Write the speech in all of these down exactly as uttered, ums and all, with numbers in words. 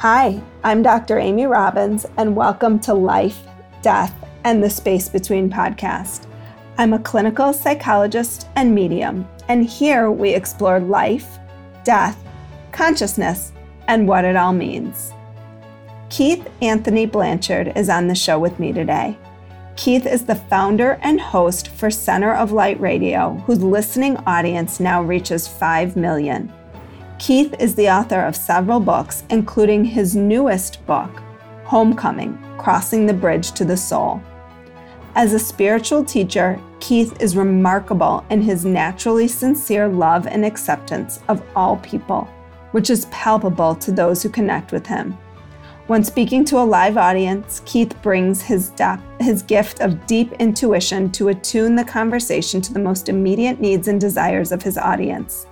Hi, I'm Doctor Amy Robbins, and welcome to Life, Death, and the Space Between podcast. I'm a clinical psychologist and medium, and here we explore life, death, consciousness, and what it all means. Keith Anthony Blanchard is on the show with me today. Keith is the founder and host for Center of Light Radio, whose listening audience now reaches five million. Keith is the author of several books, including his newest book, Homecoming, Crossing the Bridge to the Soul. As a spiritual teacher, Keith is remarkable in his naturally sincere love and acceptance of all people, which is palpable to those who connect with him. When speaking to a live audience, Keith brings his depth, his gift of deep intuition to attune the conversation to the most immediate needs and desires of his audience.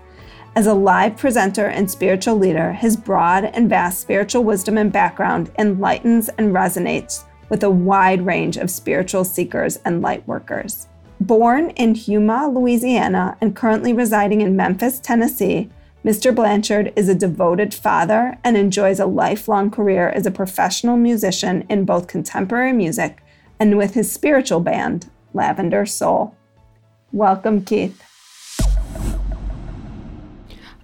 As a live presenter and spiritual leader, his broad and vast spiritual wisdom and background enlightens and resonates with a wide range of spiritual seekers and light workers. Born in Houma, Louisiana, and currently residing in Memphis, Tennessee, Mister Blanchard is a devoted father and enjoys a lifelong career as a professional musician in both contemporary music and with his spiritual band, Lavender Soul. Welcome, Keith.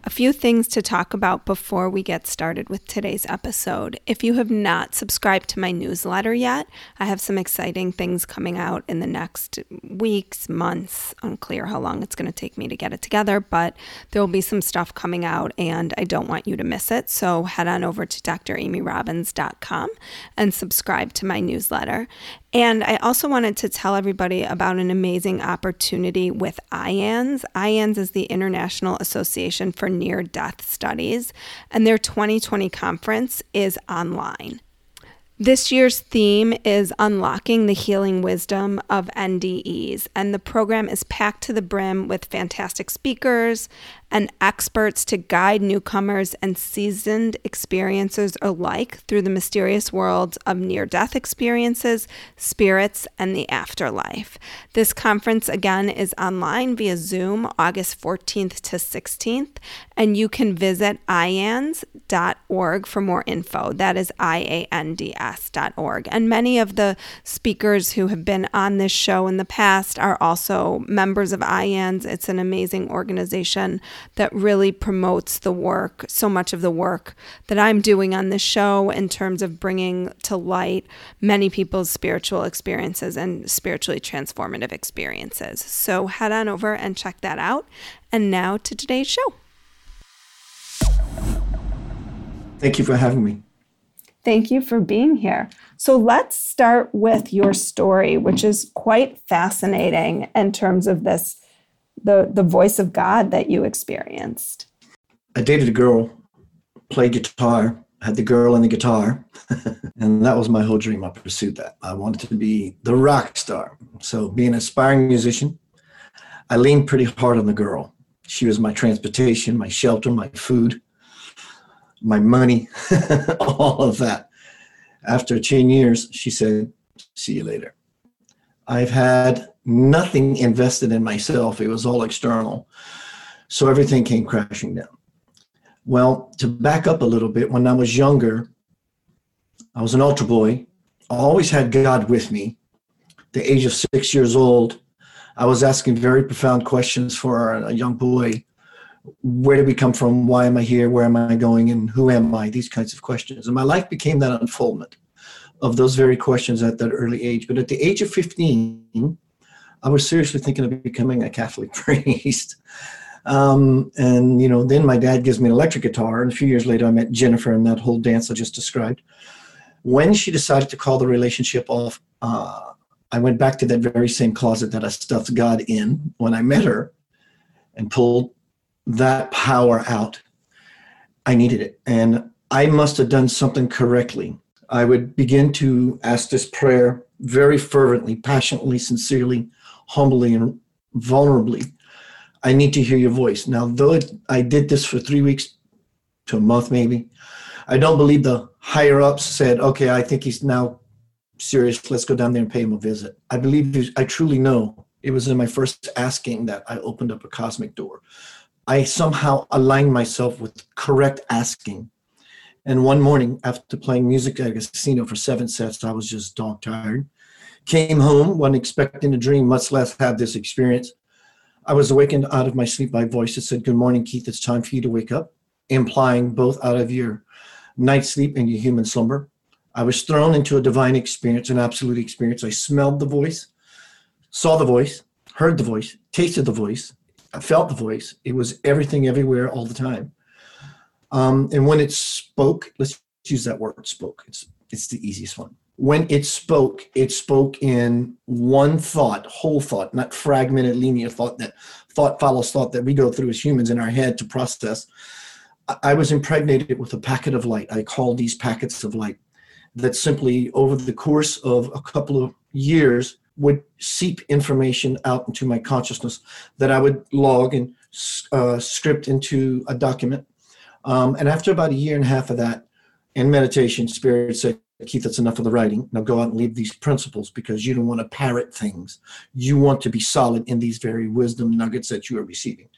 A few things to talk about before we get started with today's episode. If you have not subscribed to my newsletter yet, I have some exciting things coming out in the next weeks, months. Unclear how long it's going to take me to get it together, but there will be some stuff coming out and I don't want you to miss it. So head on over to d r amy robbins dot com and subscribe to my newsletter. And I also wanted to tell everybody about an amazing opportunity with iANS. iANS is the International Association for Near-Death Studies, and their twenty twenty conference is online. This year's theme is Unlocking the Healing Wisdom of N D Es, and the program is packed to the brim with fantastic speakers and experts to guide newcomers and seasoned experiencers alike through the mysterious worlds of near-death experiences, spirits, and the afterlife. This conference, again, is online via Zoom, August fourteenth to sixteenth, and you can visit i A N S dot org for more info. That is I A N D S dot org. And many of the speakers who have been on this show in the past are also members of iANS. It's an amazing organization that really promotes the work, so much of the work that I'm doing on this show in terms of bringing to light many people's spiritual experiences and spiritually transformative experiences. So head on over and check that out. And now to today's show. Thank you for having me. Thank you for being here. So let's start with your story, which is quite fascinating in terms of this The, the voice of God that you experienced. I dated a girl, played guitar, had the girl and the guitar, and that was my whole dream. I pursued that. I wanted to be the rock star. So being an aspiring musician, I leaned pretty hard on the girl. She was my transportation, my shelter, my food, my money, all of that. After ten years, she said, see you later. I've had nothing invested in myself. It was all external. So everything came crashing down. Well, to back up a little bit, when I was younger, I was an altar boy. I always had God with me. At the age of six years old, I was asking very profound questions for a young boy. Where did we come from? Why am I here? Where am I going? And who am I? These kinds of questions. And my life became that unfoldment of those very questions at that early age. But at the age of fifteen, I was seriously thinking of becoming a Catholic priest. Um, and, you know, then my dad gives me an electric guitar. And a few years later, I met Jennifer and that whole dance I just described. When she decided to call the relationship off, uh, I went back to that very same closet that I stuffed God in when I met her and pulled that power out. I needed it. And I must have done something correctly. I would begin to ask this prayer very fervently, passionately, sincerely, humbly and vulnerably. I need to hear your voice. Now, though it, I did this for three weeks to a month, maybe, I don't believe the higher ups said, okay, I think he's now serious. Let's go down there and pay him a visit. I believe, I truly know it was in my first asking that I opened up a cosmic door. I somehow aligned myself with correct asking And one morning after playing music at a casino for seven sets, I was just dog tired. Came home, wasn't expecting to dream, much less have this experience. I was awakened out of my sleep by a voice that said, "Good morning, Keith, it's time for you to wake up," implying both out of your night sleep and your human slumber. I was thrown into a divine experience, an absolute experience. I smelled the voice, saw the voice, heard the voice, tasted the voice, I felt the voice. It was everything, everywhere, all the time. Um, and when it spoke, let's use that word, spoke. It's it's the easiest one. When it spoke, it spoke in one thought, whole thought, not fragmented, linear thought, that thought follows thought that we go through as humans in our head to process. I was impregnated with a packet of light. I call these packets of light that simply over the course of a couple of years would seep information out into my consciousness that I would log and uh, script into a document. Um, and after about a year and a half of that in meditation, Spirit said, "Keith, that's enough of the writing. Now go out and leave these principles because you don't want to parrot things. You want to be solid in these very wisdom nuggets that you are receiving."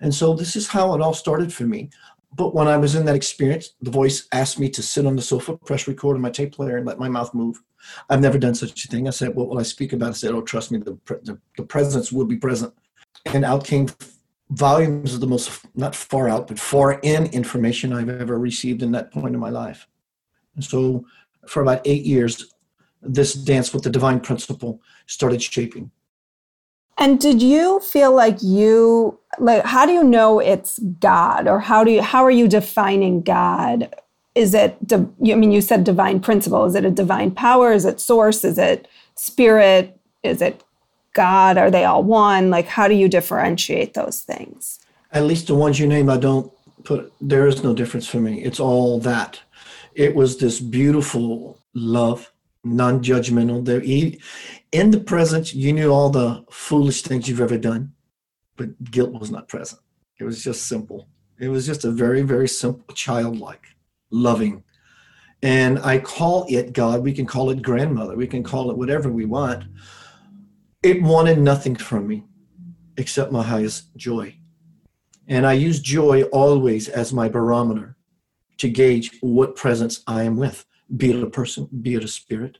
And so this is how it all started for me. But when I was in that experience, the voice asked me to sit on the sofa, press record on my tape player, and let my mouth move. I've never done such a thing. I said, "What will I speak about?" I said, "Oh, trust me, the, the, the presence will be present." And out came volumes of the most, not far out, but far in information I've ever received in that point in my life. And so for about eight years, this dance with the divine principle started shaping. And did you feel like you, like, how do you know it's God, or how do you, how are you defining God? Is it, di- I mean, you said divine principle. Is it a divine power? Is it source? Is it spirit? Is it God? Are they all one? Like, how do you differentiate those things? At least the ones you name, I don't put, there is no difference for me. It's all that. It was this beautiful love, non-judgmental. There, in the presence, you knew all the foolish things you've ever done, but guilt was not present. It was just simple. It was just a very, very simple, childlike, loving. And I call it God. We can call it grandmother. We can call it whatever we want. It wanted nothing from me except my highest joy. And I use joy always as my barometer to gauge what presence I am with, be it a person, be it a spirit,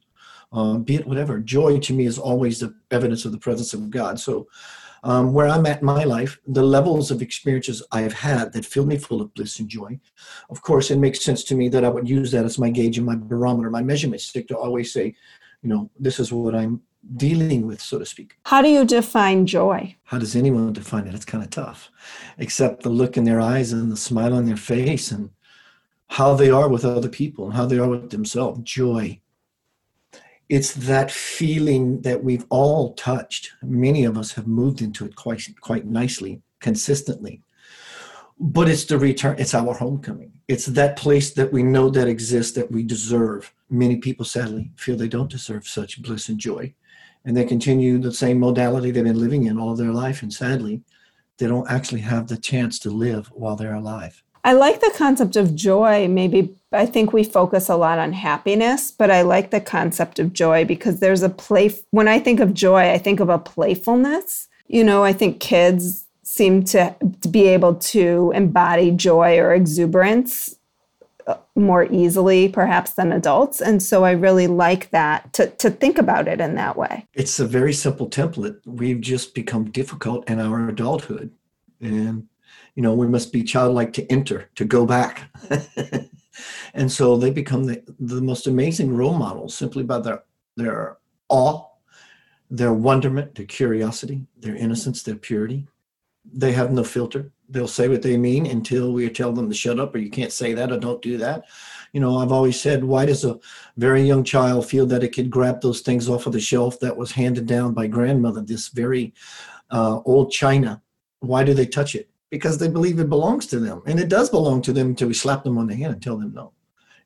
um, be it whatever. Joy to me is always the evidence of the presence of God. So um, where I'm at in my life, the levels of experiences I have had that fill me full of bliss and joy, of course, it makes sense to me that I would use that as my gauge and my barometer, my measurement stick to always say, you know, this is what I'm dealing with, so to speak. How do you define joy? How does anyone define it? It's kind of tough, except the look in their eyes and the smile on their face and how they are with other people and how they are with themselves. Joy. It's that feeling that we've all touched. Many of us have moved into it quite, quite nicely, consistently. But it's the return. It's our homecoming. It's that place that we know that exists, that we deserve. Many people, sadly, feel they don't deserve such bliss and joy. And they continue the same modality they've been living in all of their life. And sadly, they don't actually have the chance to live while they're alive. I like the concept of joy. Maybe I think we focus a lot on happiness, but I like the concept of joy because there's a play. When I think of joy, I think of a playfulness. You know, I think kids seem to be able to embody joy or exuberance more easily, perhaps, than adults. And so I really like that, to, to think about it in that way. It's a very simple template. We've just become difficult in our adulthood. And you know, we must be childlike to enter, to go back. And so they become the, the most amazing role models simply by their, their awe, their wonderment, their curiosity, their innocence, their purity. They have no filter. They'll say what they mean until we tell them to shut up, or you can't say that, or don't do that. You know, I've always said, why does a very young child feel that it could grab those things off of the shelf that was handed down by grandmother, this very uh, old china? Why do they touch it? Because they believe it belongs to them. And it does belong to them until we slap them on the hand and tell them no.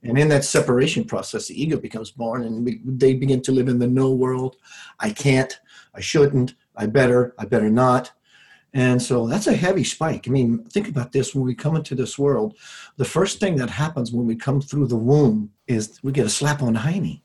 And in that separation process, the ego becomes born, and we, they begin to live in the no world. I can't, I shouldn't, I better, I better not. And so that's a heavy spike. I mean, think about this. When we come into this world, the first thing that happens when we come through the womb is we get a slap on the hiney.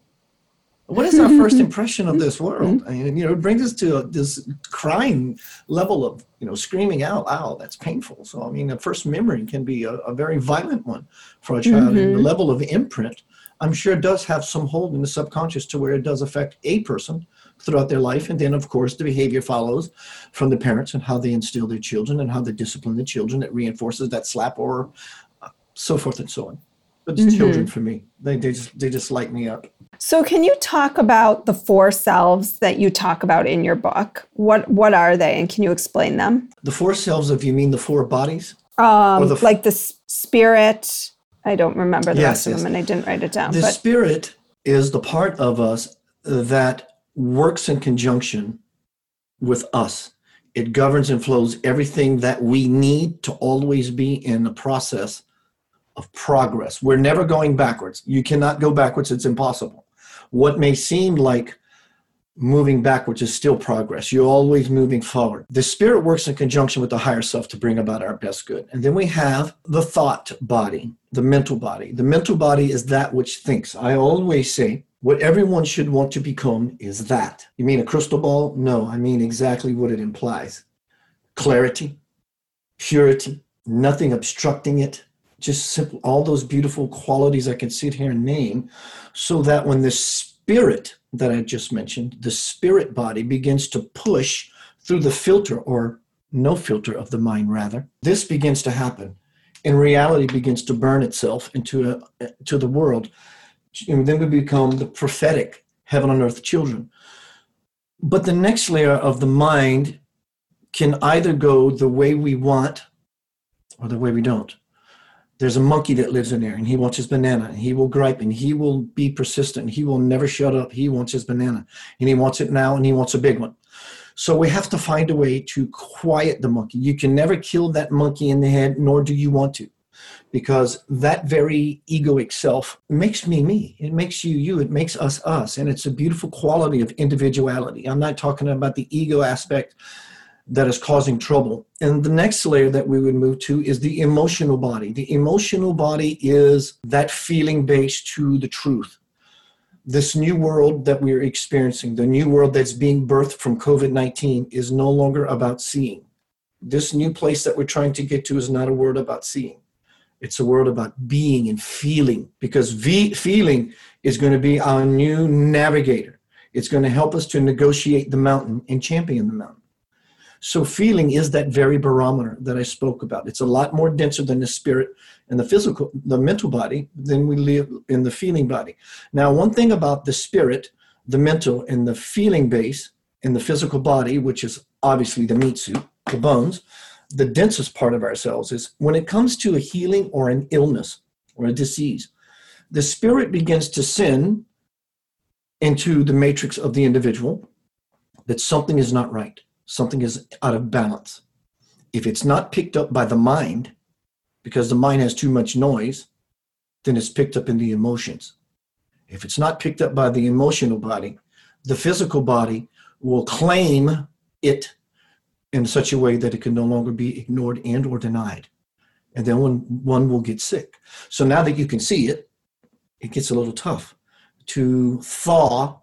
What is our first impression of this world? I mean, you know, it brings us to a, this crying level of, you know, screaming out loud. That's painful. So, I mean, the first memory can be a, a very violent one for a child. Mm-hmm. And the level of imprint, I'm sure, does have some hold in the subconscious to where it does affect a person throughout their life. And then, of course, the behavior follows from the parents and how they instill their children and how they discipline the children. It reinforces that slap or uh, so forth and so on. But it's mm-hmm. children for me. They they just they just light me up. So can you talk about the four selves that you talk about in your book? What what are they, and can you explain them? The four selves, if you mean the four bodies? Um, or the f- like the spirit. I don't remember the yes, rest yes. of them, and I didn't write it down. The but. Spirit is the part of us that works in conjunction with us. It governs and flows everything that we need to always be in the process of progress. We're never going backwards. You cannot go backwards. It's impossible. What may seem like moving backwards is still progress. You're always moving forward. The spirit works in conjunction with the higher self to bring about our best good. And then we have the thought body, the mental body. The mental body is that which thinks. I always say what everyone should want to become is that. You mean a crystal ball? No, I mean exactly what it implies. Clarity, purity, nothing obstructing it. Just simple, all those beautiful qualities I can sit here and name, so that when the spirit that I just mentioned, the spirit body begins to push through the filter or no filter of the mind, rather, this begins to happen. And reality begins to burn itself into a, to the world. And then we become the prophetic heaven on earth children. But the next layer of the mind can either go the way we want or the way we don't. There's a monkey that lives in there, and he wants his banana, and he will gripe, and he will be persistent, and he will never shut up. He wants his banana, and he wants it now, and he wants a big one. So we have to find a way to quiet the monkey. You can never kill that monkey in the head, nor do you want to, because that very egoic self makes me me. It makes you you. It makes us us, and it's a beautiful quality of individuality. I'm not talking about the ego aspect that is causing trouble. And the next layer that we would move to is the emotional body. The emotional body is that feeling base to the truth. This new world that we're experiencing, the new world that's being birthed from covid nineteen, is no longer about seeing. This new place that we're trying to get to is not a word about seeing. It's a word about being and feeling, because v- feeling is going to be our new navigator. It's going to help us to negotiate the mountain and champion the mountain. So feeling is that very barometer that I spoke about. It's a lot more denser than the spirit and the physical, the mental body, than we live in the feeling body. Now, one thing about the spirit, the mental, and the feeling base in the physical body, which is obviously the meat suit, the bones, the densest part of ourselves, is when it comes to a healing or an illness or a disease, the spirit begins to sin into the matrix of the individual that something is not right. Something is out of balance. If it's not picked up by the mind, because the mind has too much noise, then it's picked up in the emotions. If it's not picked up by the emotional body, the physical body will claim it in such a way that it can no longer be ignored and or denied. And then one, one will get sick. So now that you can see it, it gets a little tough to thaw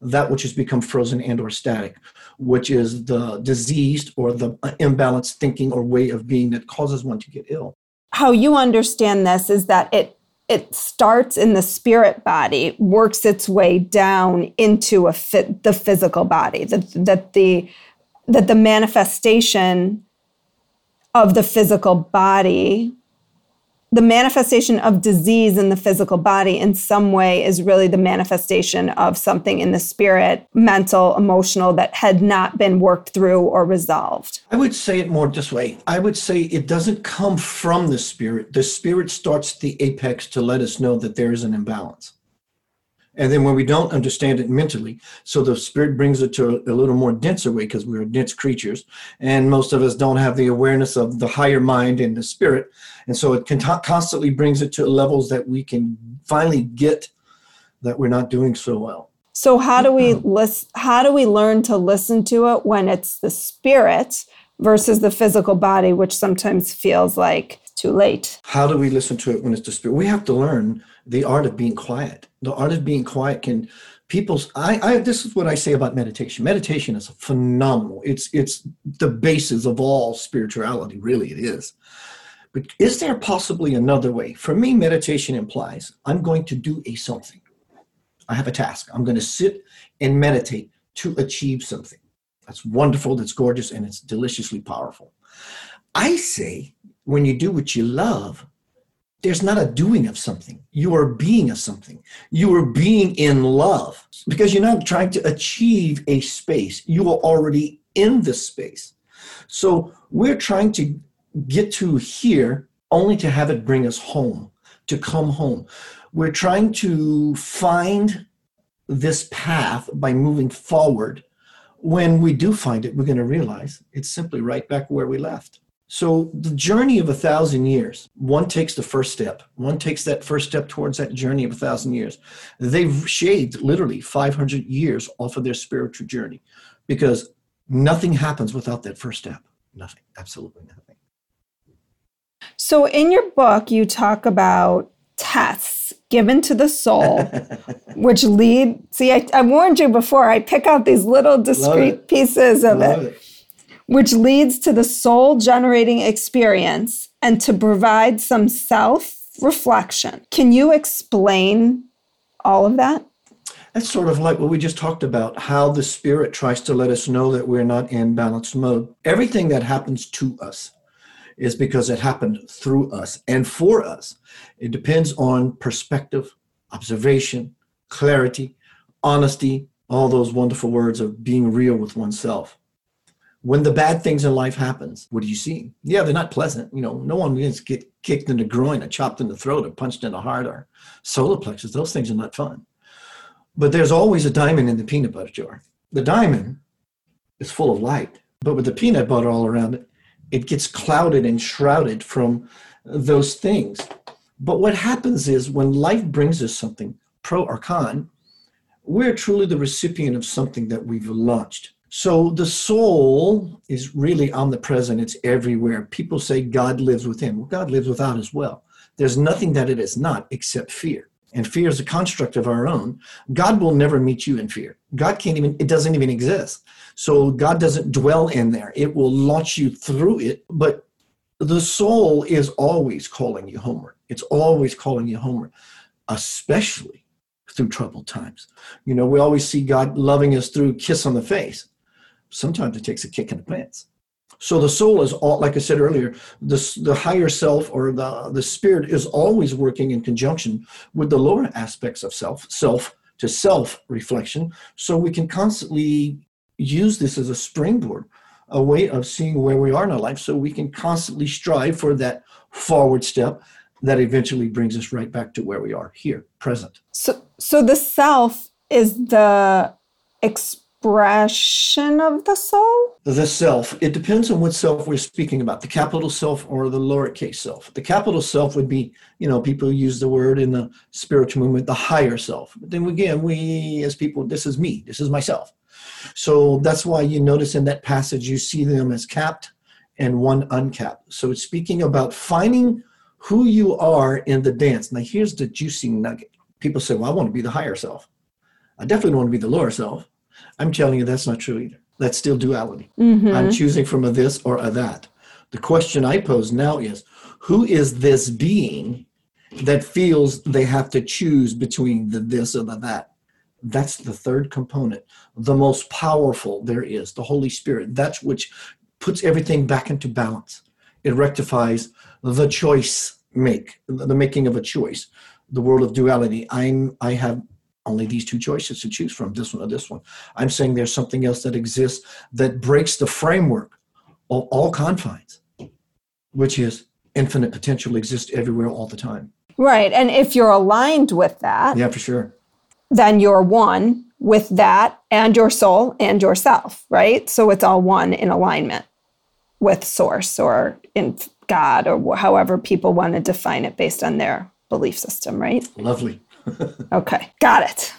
that which has become frozen and or static, which is the diseased or the imbalanced thinking or way of being that causes one to get ill. How you understand this is that it it starts in the spirit body, works its way down into a fit, the physical body, that, that, the, that the manifestation of the physical body, the manifestation of disease in the physical body in some way is really the manifestation of something in the spirit, mental, emotional, that had not been worked through or resolved. I would say it more this way. I would say it doesn't come from the spirit. The spirit starts the apex to let us know that there is an imbalance. And then when we don't understand it mentally, so the spirit brings it to a little more denser way, because we're dense creatures, and most of us don't have the awareness of the higher mind and the spirit. And so it can t- constantly brings it to levels that we can finally get that we're not doing so well. So how do we list, how do we learn to listen to it when it's the spirit versus the physical body, which sometimes feels like too late. How do we listen to it when it's disappeared? We have to learn the art of being quiet. The art of being quiet can... People's, I, I, this is what I say about meditation. Meditation is phenomenal. It's, it's the basis of all spirituality, really it is. But is there possibly another way? For me, meditation implies I'm going to do a something. I have a task. I'm going to sit and meditate to achieve something. That's wonderful, that's gorgeous, and it's deliciously powerful. I say when you do what you love, there's not a doing of something. You are being of something. You are being in love because you're not trying to achieve a space. You are already in this space. So we're trying to get to here only to have it bring us home, to come home. We're trying to find this path by moving forward. When we do find it, we're going to realize it's simply right back where we left. So the journey of a thousand years, one takes the first step. One takes that first step towards that journey of a thousand years. They've shaved literally five hundred years off of their spiritual journey because nothing happens without that first step. Nothing, absolutely nothing. So in your book, you talk about tests given to the soul, which lead, see, I, I warned you before, I pick out these little discrete pieces of Love it. it. Which leads to the soul-generating experience and to provide some self-reflection. Can you explain all of that? That's sort of like what we just talked about, how the spirit tries to let us know that we're not in balanced mode. Everything that happens to us is because it happened through us and for us. It depends on perspective, observation, clarity, honesty, all those wonderful words of being real with oneself. When the bad things in life happens, what do you see? Yeah, they're not pleasant. You know, no one gets kicked in the groin or chopped in the throat or punched in the heart or solar plexus. Those things are not fun. But there's always a diamond in the peanut butter jar. The diamond is full of light, but with the peanut butter all around it, it gets clouded and shrouded from those things. But what happens is when life brings us something, pro or con, we're truly the recipient of something that we've launched. So the soul is really omnipresent. It's everywhere. People say God lives within. Well, God lives without as well. There's nothing that it is not except fear. And fear is a construct of our own. God will never meet you in fear. God can't even, it doesn't even exist. So God doesn't dwell in there. It will launch you through it. But the soul is always calling you homeward. It's always calling you homeward, especially through troubled times. You know, we always see God loving us through kiss on the face. Sometimes it takes a kick in the pants. So the soul is all, like I said earlier, the, the higher self or the, the spirit is always working in conjunction with the lower aspects of self, self to self reflection. So we can constantly use this as a springboard, a way of seeing where we are in our life. So we can constantly strive for that forward step that eventually brings us right back to where we are here, present. So, so the self is the experience. Expression of the soul? The self. It depends on what self we're speaking about, the capital self or the lowercase self. The capital self would be, you know, people use the word in the spiritual movement, the higher self. But then again, we as people, this is me, this is myself. So that's why you notice in that passage, you see them as capped and one uncapped. So it's speaking about finding who you are in the dance. Now, here's the juicy nugget. People say, well, I want to be the higher self. I definitely don't want to be the lower self. I'm telling you, that's not true either. That's still duality. Mm-hmm. I'm choosing from a this or a that. The question I pose now is, who is this being that feels they have to choose between the this or the that? That's the third component, the most powerful there is, the Holy Spirit. That's which puts everything back into balance. It rectifies the choice make, the making of a choice, the world of duality. I'm, I have... only these two choices to choose from, this one or this one. I'm saying there's something else that exists that breaks the framework of all confines, which is infinite potential exists everywhere all the time. Right. And if you're aligned with that. Yeah, for sure. Then you're one with that and your soul and yourself, right? So it's all one in alignment with source or in God or however people want to define it based on their belief system, right? Lovely. Okay, got it.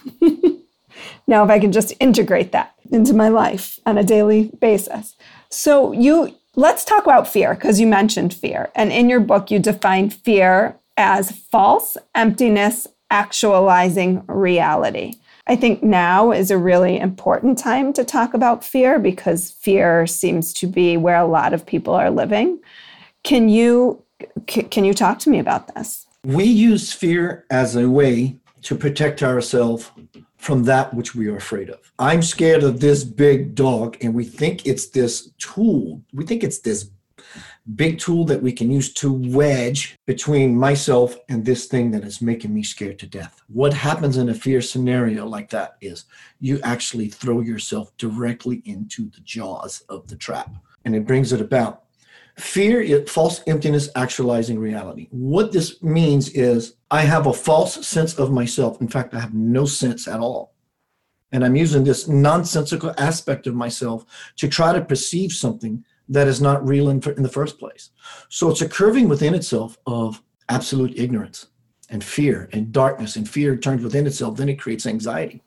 Now, if I can just integrate that into my life on a daily basis. So you Let's talk about fear, because you mentioned fear. And in your book, you define fear as false emptiness actualizing reality. I think now is a really important time to talk about fear, because fear seems to be where a lot of people are living. Can you c- can you talk to me about this? We use fear as a way to protect ourselves from that which we are afraid of. I'm scared of this big dog, and we think it's this tool. We think it's this big tool that we can use to wedge between myself and this thing that is making me scared to death. What happens in a fear scenario like that is you actually throw yourself directly into the jaws of the trap, and it brings it about. Fear is false emptiness actualizing reality. What this means is I have a false sense of myself. In fact, I have no sense at all. And I'm using this nonsensical aspect of myself to try to perceive something that is not real in, in the first place. So it's a curving within itself of absolute ignorance and fear and darkness, and fear turns within itself. Then it creates anxiety.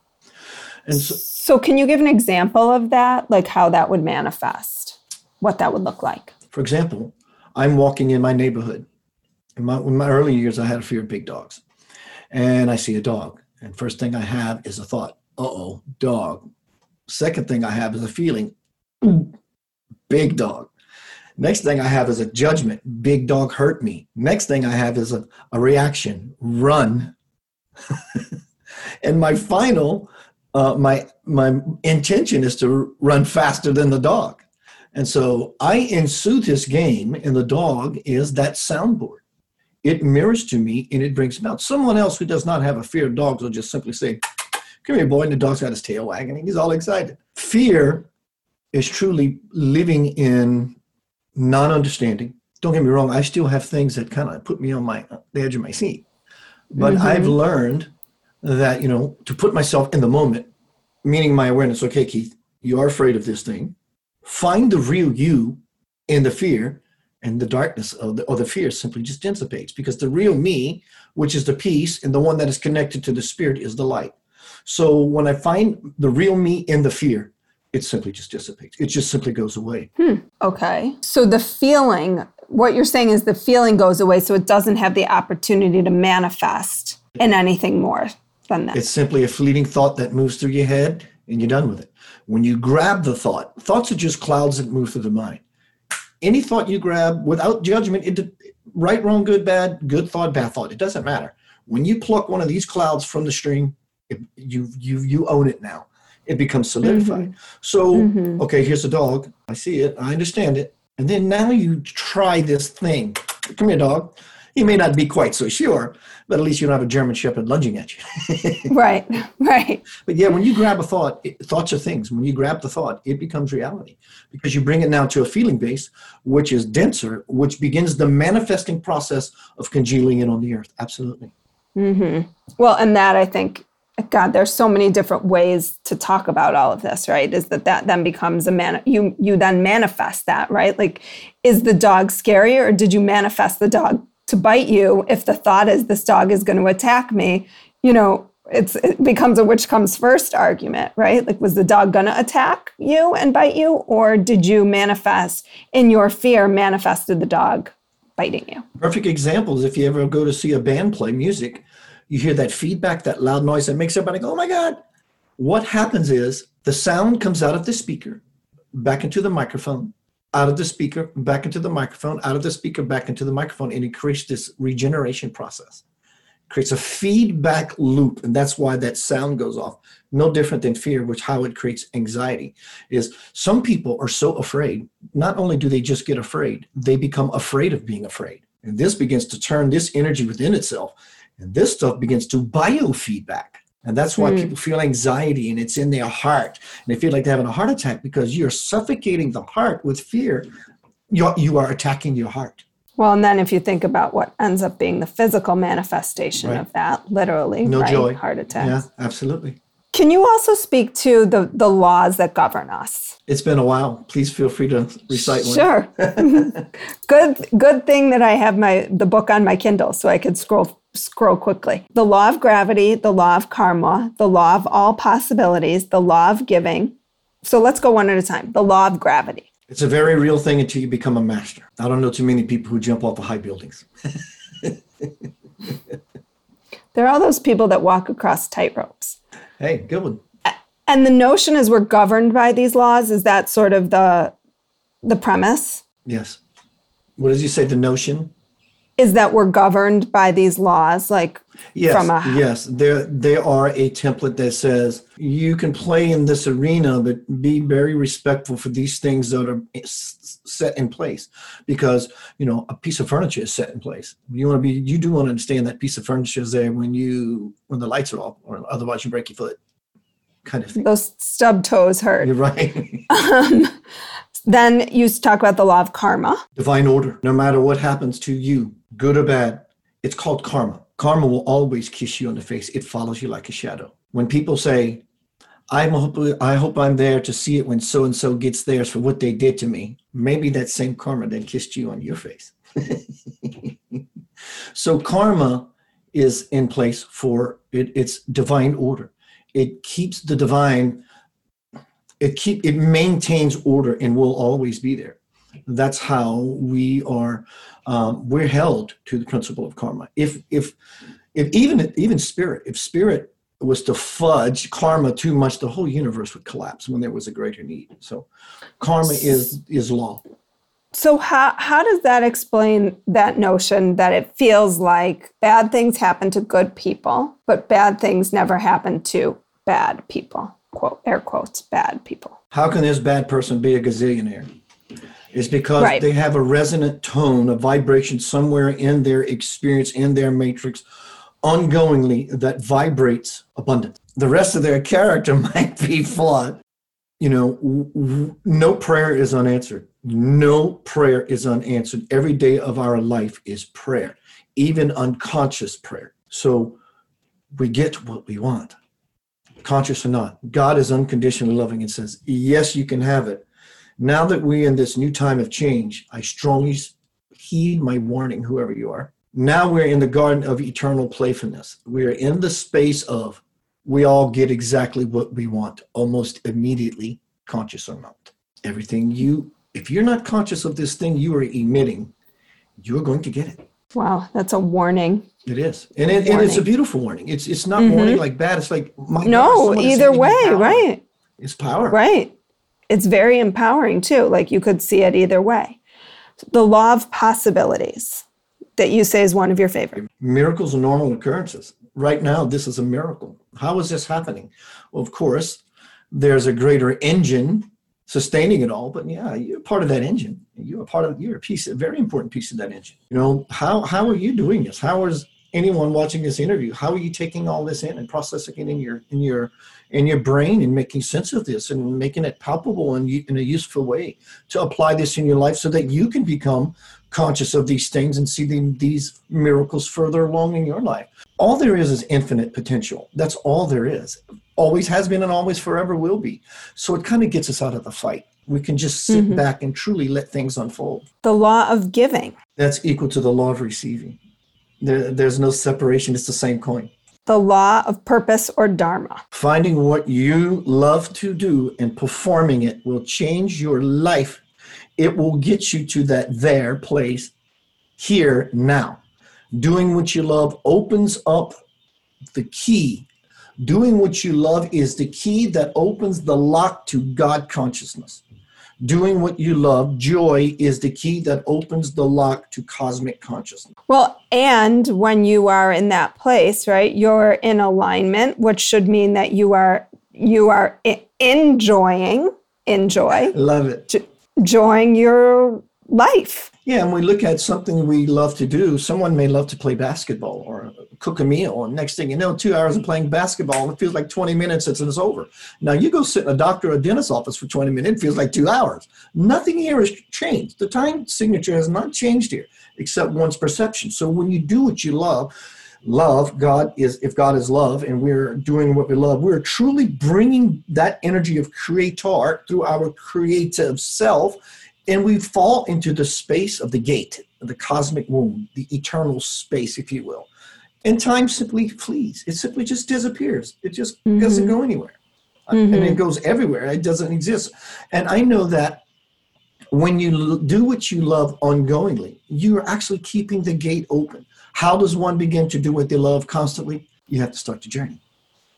And so, so can you give an example of that? Like how that would manifest, what that would look like? For example, I'm walking in my neighborhood. In my, in my early years, I had a fear of big dogs. And I see a dog. And first thing I have is a thought, uh-oh, dog. Second thing I have is a feeling, big dog. Next thing I have is a judgment, big dog hurt me. Next thing I have is a, a reaction, run. And my final, uh, my my intention is to run faster than the dog. And so I ensue this game, and the dog is that soundboard. It mirrors to me, and it brings about someone else who does not have a fear of dogs will just simply say, come here, boy, and the dog's got his tail wagging, and he's all excited. Fear is truly living in non-understanding. Don't get me wrong, I still have things that kind of put me on my the edge of my seat. But mm-hmm. I've learned that, you know, to put myself in the moment, meaning my awareness, okay, Keith, you are afraid of this thing. Find the real you in the fear, and the darkness of the, or the fear simply just dissipates, because the real me, which is the peace and the one that is connected to the spirit, is the light. So when I find the real me in the fear, it simply just dissipates. It just simply goes away. Hmm. Okay. So the feeling, what you're saying is the feeling goes away, so it doesn't have the opportunity to manifest in anything more than that. It's simply a fleeting thought that moves through your head, and you're done with it. When you grab the thought, thoughts are just clouds that move through the mind. Any thought you grab without judgment, it, right, wrong, good, bad, good thought, bad thought, it doesn't matter. When you pluck one of these clouds from the stream, it, you you you own it now. It becomes solidified. Mm-hmm. So, mm-hmm. Okay, here's a dog. I see it. I understand it. And then now you try this thing. Come here, dog. You may not be quite so sure, but at least you don't have a German Shepherd lunging at you. Right, right. But yeah, when you grab a thought, it, thoughts are things. When you grab the thought, it becomes reality, because you bring it now to a feeling base, which is denser, which begins the manifesting process of congealing it on the earth. Absolutely. Mm-hmm. Well, and that, I think, God, there's so many different ways to talk about all of this, right? Is that that then becomes a man, you, you then manifest that, right? Like, is the dog scary, or did you manifest the dog to bite you? If the thought is this dog is going to attack me, you know, it's, it becomes a which comes first argument, right? Like, was the dog going to attack you and bite you? Or did you manifest in your fear, manifested the dog biting you? Perfect examples. If you ever go to see a band play music, you hear that feedback, that loud noise that makes everybody go, oh my God. What happens is the sound comes out of the speaker, back into the microphone, out of the speaker, back into the microphone, out of the speaker, back into the microphone, and it creates this regeneration process. It creates a feedback loop, and that's why that sound goes off. No different than fear, which how it creates anxiety, is some people are so afraid, not only do they just get afraid, they become afraid of being afraid. And this begins to turn this energy within itself. And this stuff begins to biofeedback. And that's why mm. people feel anxiety, and it's in their heart. And they feel like they're having a heart attack, because you're suffocating the heart with fear. You're, you are attacking your heart. Well, and then if you think about what ends up being the physical manifestation right. of that, literally, no right? joy. Heart attacks. Yeah, absolutely. Can you also speak to the, the laws that govern us? It's been a while. Please feel free to recite one. Sure. good good thing that I have my the book on my Kindle, so I could scroll scroll quickly. The law of gravity, the law of karma, the law of all possibilities, the law of giving. So let's go one at a time. The law of gravity. It's a very real thing until you become a master. I don't know too many people who jump off of high buildings. There are all those people that walk across tightropes. Hey, good one. And the notion is we're governed by these laws. Is that sort of the the premise? Yes. What did you say? The notion is that we're governed by these laws, like yes, from a yes. There, there are a template that says you can play in this arena, but be very respectful for these things that are set in place. Because you know, a piece of furniture is set in place. You want to be, you do want to understand that piece of furniture is there when you when the lights are off, or otherwise you break your foot. Kind of thing. Those stub toes hurt. You're right. um, Then you talk about the law of karma. Divine order. No matter what happens to you, good or bad, it's called karma. Karma will always kiss you on the face. It follows you like a shadow. When people say, I'm hope, I hope I'm there to see it when so-and-so gets theirs for what they did to me, maybe that same karma then kissed you on your face. So karma is in place for, it, it's divine order. It keeps the divine It keep it maintains order and will always be there. That's how we are. Um, we're held to the principle of karma. If if if even even spirit, if spirit was to fudge karma too much, the whole universe would collapse when there was a greater need. So, karma is is law. So how how does that explain that notion that it feels like bad things happen to good people, but bad things never happen to bad people? Quote, air quotes, bad people. How can this bad person be a gazillionaire? It's because right. They have a resonant tone, a vibration somewhere in their experience, in their matrix, ongoingly that vibrates abundance. The rest of their character might be flawed. You know, w- w- no prayer is unanswered. No prayer is unanswered. Every day of our life is prayer, even unconscious prayer. So we get what we want. Conscious or not, God is unconditionally loving and says, yes, you can have it. Now that we're in this new time of change, I strongly heed my warning, whoever you are. Now we're in the garden of eternal playfulness. We're in the space of we all get exactly what we want almost immediately, conscious or not. Everything you, if you're not conscious of this thing you are emitting, you're going to get it. Wow, that's a warning. It is. And, it, and it's a beautiful warning. It's it's not mm-hmm. warning like bad. It's like, my no, God, either way, right. It's power. Right. It's very empowering too. Like you could see it either way. The law of possibilities that you say is one of your favorite. Miracles are normal occurrences. Right now, this is a miracle. How is this happening? Well, of course, there's a greater engine sustaining it all, but yeah, you're part of that engine. You're a part of, you're a piece, a very important piece of that engine. You know, how how are you doing this? How is anyone watching this interview? How are you taking all this in and processing it in your in your in your brain and making sense of this and making it palpable and in, in a useful way to apply this in your life so that you can become conscious of these things and see the, these miracles further along in your life? All there is is infinite potential. That's all there is. Always has been and always forever will be. So it kind of gets us out of the fight. We can just sit mm-hmm. back and truly let things unfold. The law of giving. That's equal to the law of receiving. There, there's no separation. It's the same coin. The law of purpose or dharma. Finding what you love to do and performing it will change your life. It will get you to that there place here now. Doing what you love opens up the key. Doing what you love is the key that opens the lock to God consciousness. Doing what you love, joy, is the key that opens the lock to cosmic consciousness. Well, and when you are in that place, right, you're in alignment, which should mean that you are you are enjoying, enjoy. Love it. Enjoying your life. Yeah, and we look at something we love to do. Someone may love to play basketball or cook a meal, and next thing you know, two hours of playing basketball, it feels like twenty minutes and it's over. Now you go sit in a doctor or a dentist's office for twenty minutes, it feels like two hours. Nothing here has changed. The time signature has not changed here, except one's perception. So when you do what you love, love, God is, if God is love and we're doing what we love, we're truly bringing that energy of creator through our creative self. And we fall into the space of the gate, the cosmic womb, the eternal space, if you will. And time simply flees. It simply just disappears. It just mm-hmm. doesn't go anywhere. Mm-hmm. I mean, it goes everywhere. It doesn't exist. And I know that When you do what you love ongoingly, you're actually keeping the gate open. How does one begin to do what they love constantly? You have to start the journey.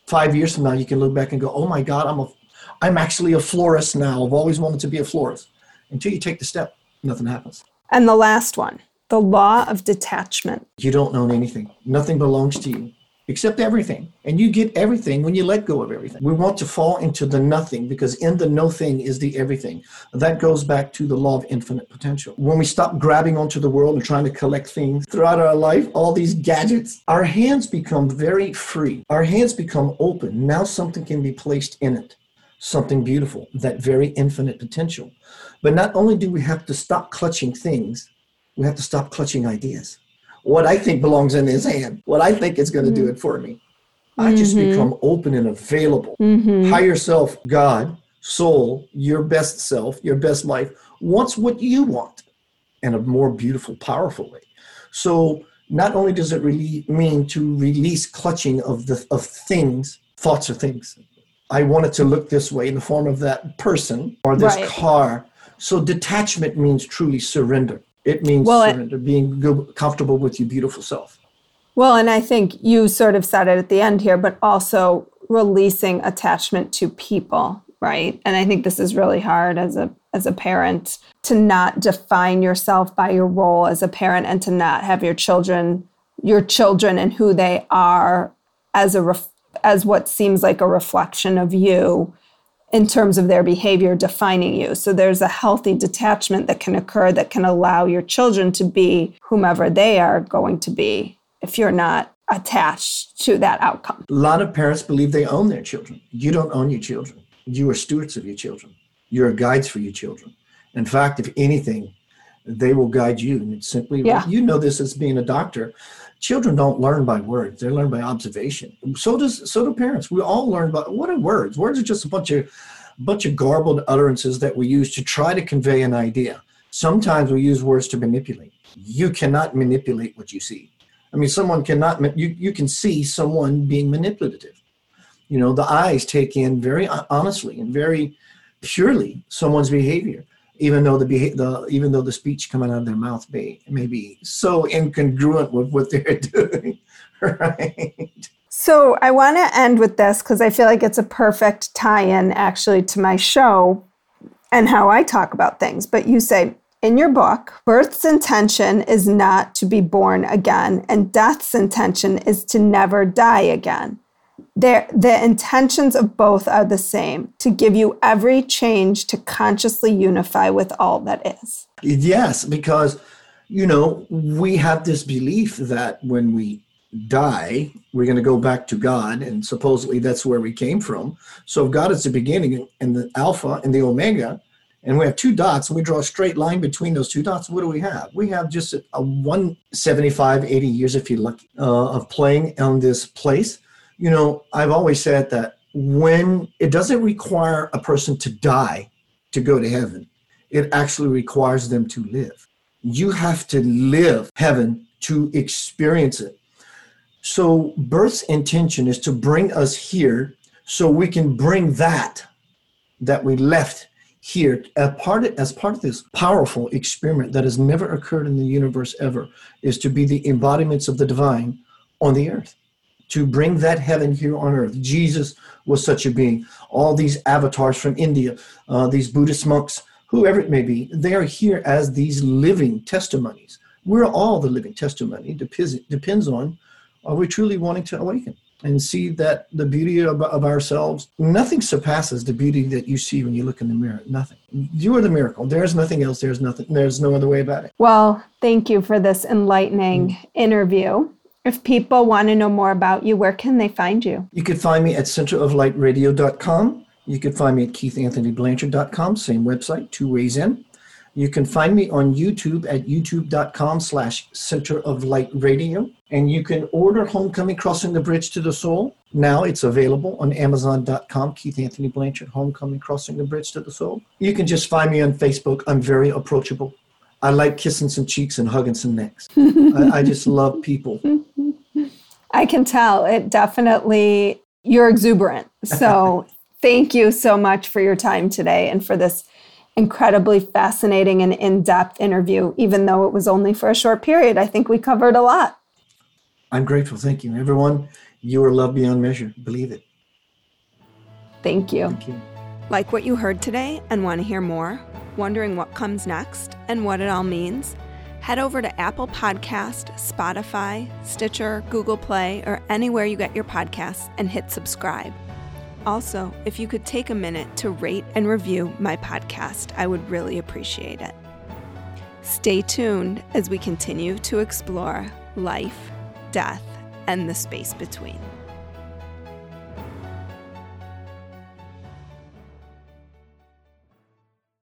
Five years from now, you can look back and go, oh my God, I'm a, I'm actually a florist now. I've always wanted to be a florist. Until you take the step, nothing happens. And the last one, the law of detachment. You don't own anything. Nothing belongs to you except everything. And you get everything when you let go of everything. We want to fall into the nothing, because in the no thing is the everything. That goes back to the law of infinite potential. When we stop grabbing onto the world and trying to collect things throughout our life, all these gadgets, our hands become very free. Our hands become open. Now something can be placed in it. Something beautiful, that very infinite potential. But not only do we have to stop clutching things, we have to stop clutching ideas. What I think belongs in his hand, what I think is going to do it for me. I mm-hmm. just become open and available. Mm-hmm. Higher self, God, soul, your best self, your best life wants what you want in a more beautiful, powerful way. So not only does it really mean to release clutching of the of things, thoughts or things, I want it to look this way in the form of that person or this right. car. So detachment means truly surrender. It means well, surrender, it, being good, comfortable with your beautiful self. Well, and I think you sort of said it at the end here, but also releasing attachment to people, right? And I think this is really hard as a as a parent, to not define yourself by your role as a parent, and to not have your children, your children and who they are as a ref- as what seems like a reflection of you in terms of their behavior defining you. So there's a healthy detachment that can occur that can allow your children to be whomever they are going to be if you're not attached to that outcome. A lot of parents believe they own their children. You don't own your children. You are stewards of your children. You're guides for your children. In fact, if anything, they will guide you. And it's simply, yeah. you know this as being a doctor. Children don't learn by words. They learn by observation. So does so do parents. We all learn by, what are words? Words are just a bunch of bunch of garbled utterances that we use to try to convey an idea. Sometimes we use words to manipulate. You cannot manipulate what you see. I mean, someone cannot, you, you can see someone being manipulative. You know, the eyes take in very honestly and very purely someone's behavior. Even though the, beha- the even though the speech coming out of their mouth may, may be so incongruent with what they're doing, right? So I want to end with this, because I feel like it's a perfect tie-in actually to my show and how I talk about things. But you say in your book, birth's intention is not to be born again, and death's intention is to never die again. They're, the intentions of both are the same, to give you every change to consciously unify with all that is. Yes, because, you know, we have this belief that when we die, we're going to go back to God, and supposedly that's where we came from. So if God is the beginning and the Alpha and the Omega, and we have two dots, and we draw a straight line between those two dots, what do we have? We have just a, a one seventy-five, eighty years, if you're lucky, uh, of playing on this place. You know, I've always said that when it doesn't require a person to die to go to heaven, it actually requires them to live. You have to live heaven to experience it. So birth's intention is to bring us here so we can bring that, that we left here as part of, as part of this powerful experiment that has never occurred in the universe ever, is to be the embodiments of the divine on the earth. To bring that heaven here on earth. Jesus was such a being. All these avatars from India, uh, these Buddhist monks, whoever it may be, they are here as these living testimonies. We're all the living testimony. Dep- depends on, are we truly wanting to awaken and see that the beauty of, of ourselves? Nothing surpasses the beauty that you see when you look in the mirror. Nothing. You are the miracle. There's nothing else. There's nothing. There's no other way about it. Well, thank you for this enlightening mm. interview. If people want to know more about you, where can they find you? You could find me at center of light radio dot com. You could find me at keith anthony blanchard dot com, same website, two ways in. You can find me on YouTube at youtube dot com slash center of light radio. And you can order Homecoming, Crossing the Bridge to the Soul. Now it's available on amazon dot com, Keith Anthony Blanchard, Homecoming, Crossing the Bridge to the Soul. You can just find me on Facebook. I'm very approachable. I like kissing some cheeks and hugging some necks. I, I just love people. I can tell. It definitely, you're exuberant. So thank you so much for your time today and for this incredibly fascinating and in-depth interview, even though it was only for a short period. I think we covered a lot. I'm grateful. Thank you, everyone. You are loved beyond measure. Believe it. Thank you. Thank you. Like what you heard today and want to hear more? Wondering what comes next and what it all means? Head over to Apple Podcast, Spotify, Stitcher, Google Play, or anywhere you get your podcasts and hit subscribe. Also, if you could take a minute to rate and review my podcast, I would really appreciate it. Stay tuned as we continue to explore life, death, and the space between.